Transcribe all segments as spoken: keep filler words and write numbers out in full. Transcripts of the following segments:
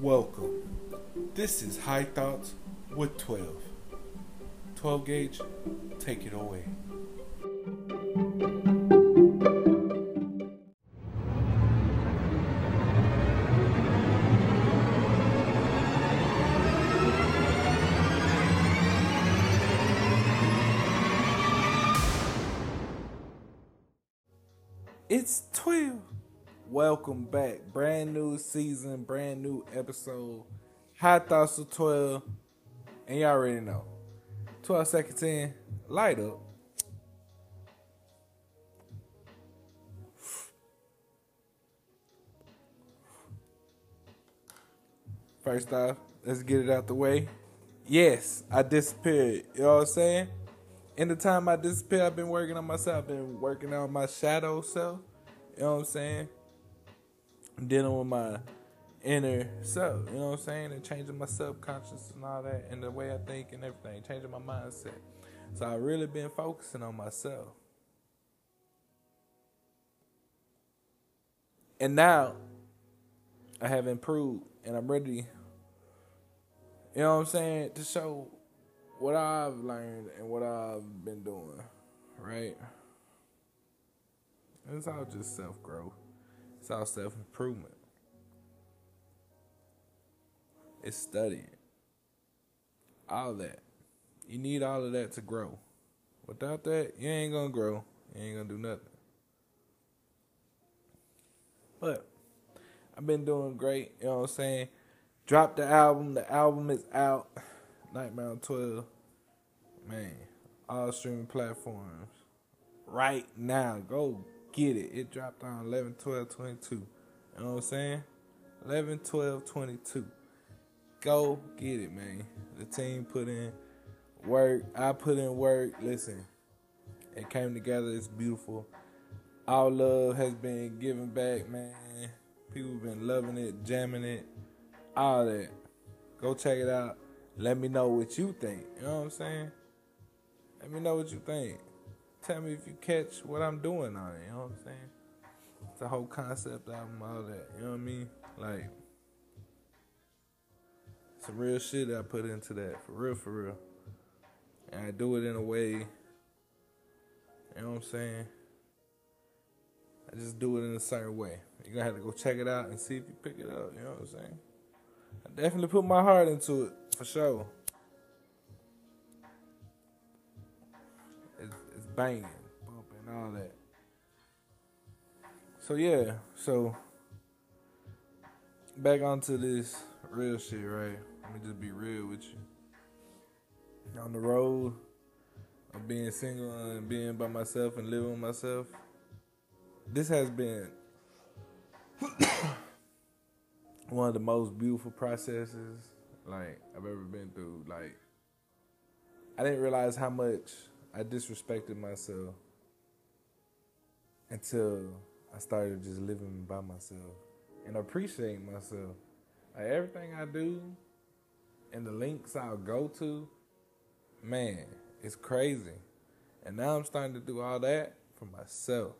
Welcome. This is High Thoughts with twelve. twelve gauge, take it away. It's twelve. Welcome back. Brand new season, brand new episode. High Thoughts with twelve. And y'all already know. twelve seconds in. Light up. First off, let's get it out the way. Yes, I disappeared. You know what I'm saying? In the time I disappeared, I've been working on myself. I've been working on my shadow self. You know what I'm saying? Dealing with my inner self. You know what I'm saying? And changing my subconscious and all that. And the way I think and everything. Changing my mindset. So I've really been focusing on myself. And now, I have improved. And I'm ready. You know what I'm saying? To show what I've learned and what I've been doing, right? It's all just self-growth. It's all self-improvement. It's studying. All that. You need all of that to grow. Without that, you ain't gonna grow. You ain't gonna do nothing. But I've been doing great, you know what I'm saying? Dropped the album. The album is out. Nightmare on twelve, man, all streaming platforms, right now, go get it, it dropped on eleven twelve twenty-two, you know what I'm saying, eleven twelve twenty-two, go get it, man. The team put in work, I put in work, listen, it came together, it's beautiful, all love has been given back, man, people been loving it, jamming it, all that, go check it out. Let me know what you think. You know what I'm saying? Let me know what you think. Tell me if you catch what I'm doing on it. You know what I'm saying? It's a whole concept album, all that. You know what I mean? Like, some real shit that I put into that. For real, for real. And I do it in a way, you know what I'm saying? I just do it in a certain way. You're going to have to go check it out and see if you pick it up. You know what I'm saying? I definitely put my heart into it. For sure. It's, it's banging, bumping, all that. So, yeah. So, back onto this real shit, right? Let me just be real with you. On the road of being single and being by myself and living with myself, this has been one of the most beautiful processes like I've ever been through. Like, I didn't realize how much I disrespected myself until I started just living by myself and appreciating myself. Like, everything I do and the links I'll go to, man, it's crazy. And now I'm starting to do all that for myself.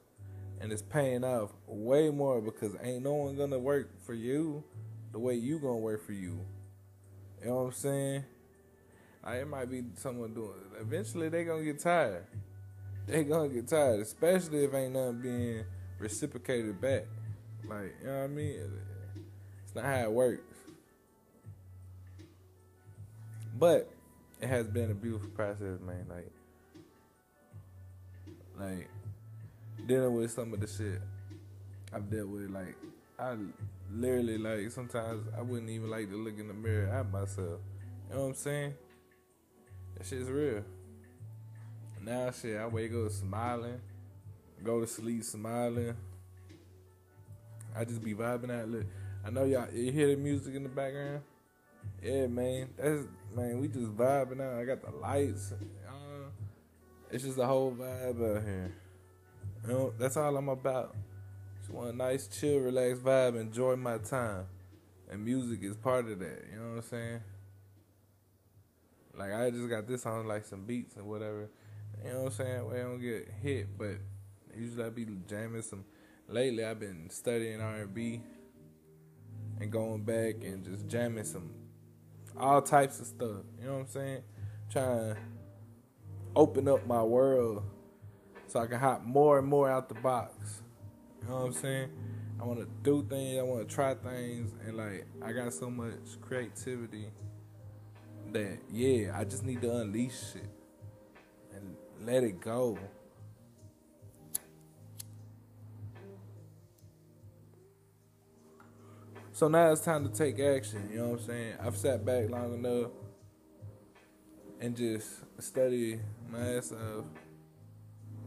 And it's paying off way more because ain't no one gonna work for you the way you gonna work for you. You know what I'm saying? Like, it might be someone doing it. Eventually, they gonna get tired. They gonna get tired, especially if ain't nothing being reciprocated back. Like, you know what I mean? It's not how it works. But it has been a beautiful process, man. Like, like dealing with some of the shit I've dealt with, like, I literally, like, sometimes I wouldn't even like to look in the mirror at myself. You know what I'm saying? That shit's real. Now, shit, I wake up smiling, go to sleep smiling. I just be vibing out. Look, I know y'all, you hear the music in the background? Yeah, man. That's, man, we just vibing out. I got the lights. Uh, it's just a whole vibe out here. You know, that's all I'm about. Just want a nice, chill, relaxed vibe, enjoy my time. And music is part of that, you know what I'm saying? Like, I just got this on, like, some beats and whatever. You know what I'm saying? Well, I don't get hit, but Usually I be jamming some. Lately I've been studying R and B and going back and just jamming some all types of stuff. You know what I'm saying? Trying to open up my world so I can hop more and more out the box. You know what I'm saying? I want to do things. I want to try things. And, like, I got so much creativity that, yeah, I just need to unleash it and let it go. So now it's time to take action, you know what I'm saying? I've sat back long enough and just studied my ass off,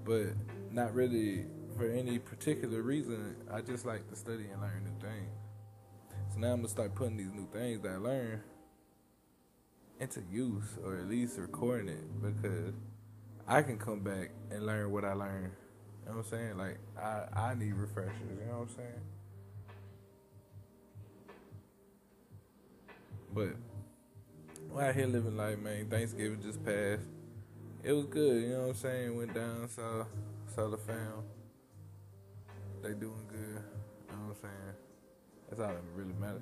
but not really for any particular reason. I just like to study and learn new things. So now I'm going to start putting these new things that I learned into use, or at least recording it, because I can come back and learn what I learned. You know what I'm saying? Like, I, I need refreshers, you know what I'm saying? But we're out here living life, man. Thanksgiving just passed. It was good, you know what I'm saying? Went down, saw, saw the fam. They doing good, you know what I'm saying? That's all that really matters.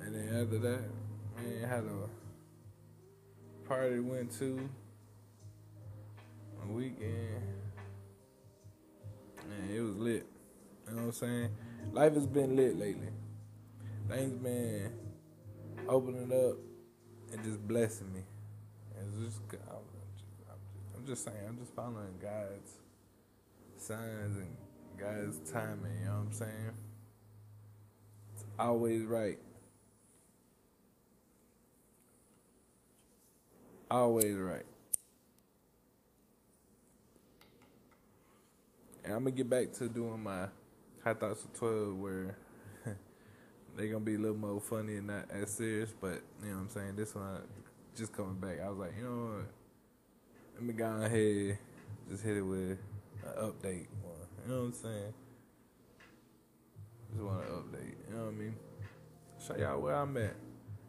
And then after that, man, had a party went to on the weekend. Man, it was lit, you know what I'm saying? Life has been lit lately. Things been opening up and just blessing me. It's just, I'm, just, I'm, just, I'm just saying, I'm just following God's signs and God's timing, you know what I'm saying? It's always right. Always right. And I'm going to get back to doing my High Thoughts with twelve where they gonna be a little more funny and not as serious, but you know what I'm saying? This one, just coming back, I was like, you know what? Let me go ahead, just hit it with an update one. You know what I'm saying? Just want an update, you know what I mean? Show y'all where I'm at,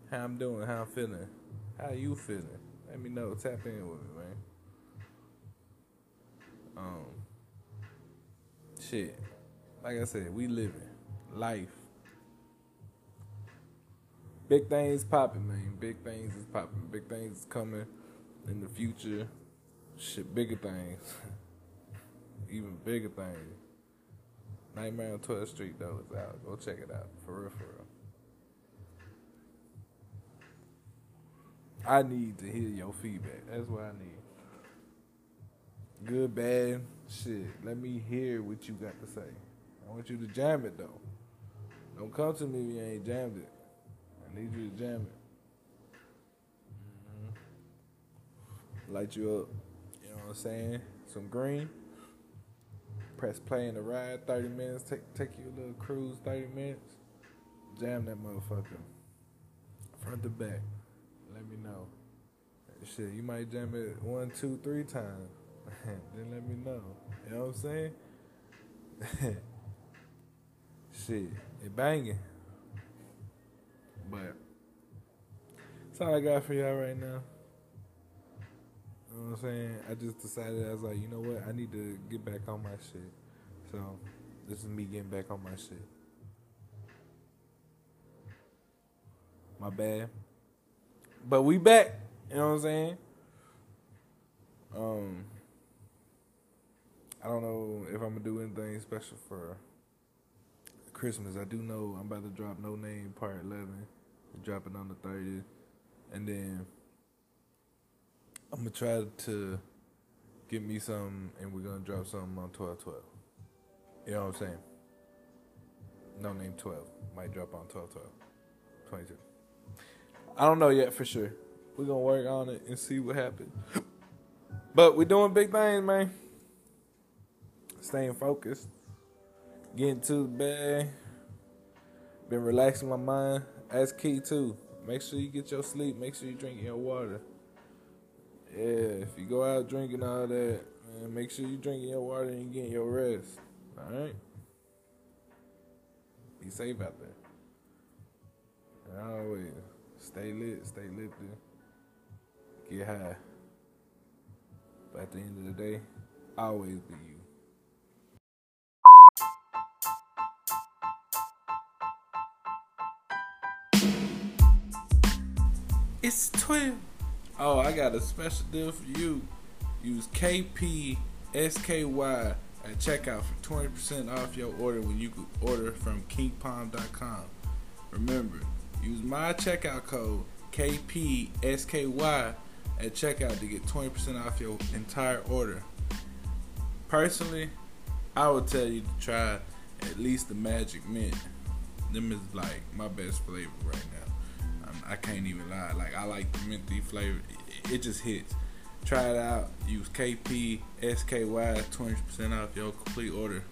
how I'm doing, how I'm feeling, how you feeling. Let me know, tap in with me, man. Um, shit, like I said, we living life. Big things popping, man. Big things is popping. Big things is coming in the future. Shit, bigger things. Even bigger things. Nightmare on twelfth Street, though, is out. Go check it out. For real, for real. I need to hear your feedback. That's what I need. Good, bad, shit. Let me hear what you got to say. I want you to jam it, though. Don't come to me if you ain't jammed it. I need you to jam it. Mm-hmm. Light you up. You know what I'm saying? Some green. Press play in the ride. thirty minutes. Take take you a little cruise. thirty minutes. Jam that motherfucker. Front to back. Let me know. Shit, you might jam it one, two, three times. Then let me know. You know what I'm saying? Shit, it banging. But that's all I got for y'all right now. You know what I'm saying? I just decided, I was like, you know what? I need to get back on my shit. So this is me getting back on my shit. My bad. But we back. You know what I'm saying? Um, I don't know if I'm going to do anything special for Christmas. I do know I'm about to drop No Name Part eleven. Drop it on the thirtieth. And then I'm going to try to get me something, and we're going to drop something on twelve twelve. You know what I'm saying? No Name twelve. Might drop on twelve twelve. twenty-two. I don't know yet for sure. We're going to work on it and see what happens. But we're doing big things, man. Staying focused. Getting to the bed. Been relaxing my mind. That's key too. Make sure you get your sleep. Make sure you drink your water. Yeah, if you go out drinking all that, man, make sure you drinking your water and you getting your rest. Alright? Be safe out there. And always stay lit, stay lifted. Get high. But at the end of the day, always be you. It's twelve. Oh, I got a special deal for you. Use K P S K Y at checkout for twenty percent off your order when you order from King Palm dot com. Remember, use my checkout code K P S K Y at checkout to get twenty percent off your entire order. Personally, I would tell you to try at least the Magic Mint. Them is like my best flavor right now. Um, I can't even lie. Like, I like the minty flavor. It, it just hits. Try it out. Use K P S K Y twenty percent off your complete order.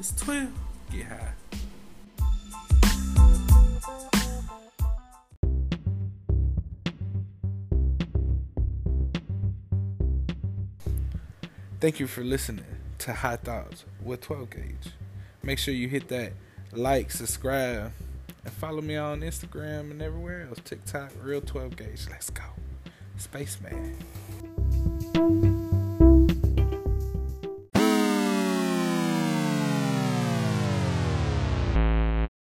It's twelve. Get high. Thank you for listening to High Thoughts with twelve gauge. Make sure you hit that like, subscribe, and follow me on Instagram and everywhere else. TikTok, Real twelve gauge. Let's go. Spaceman.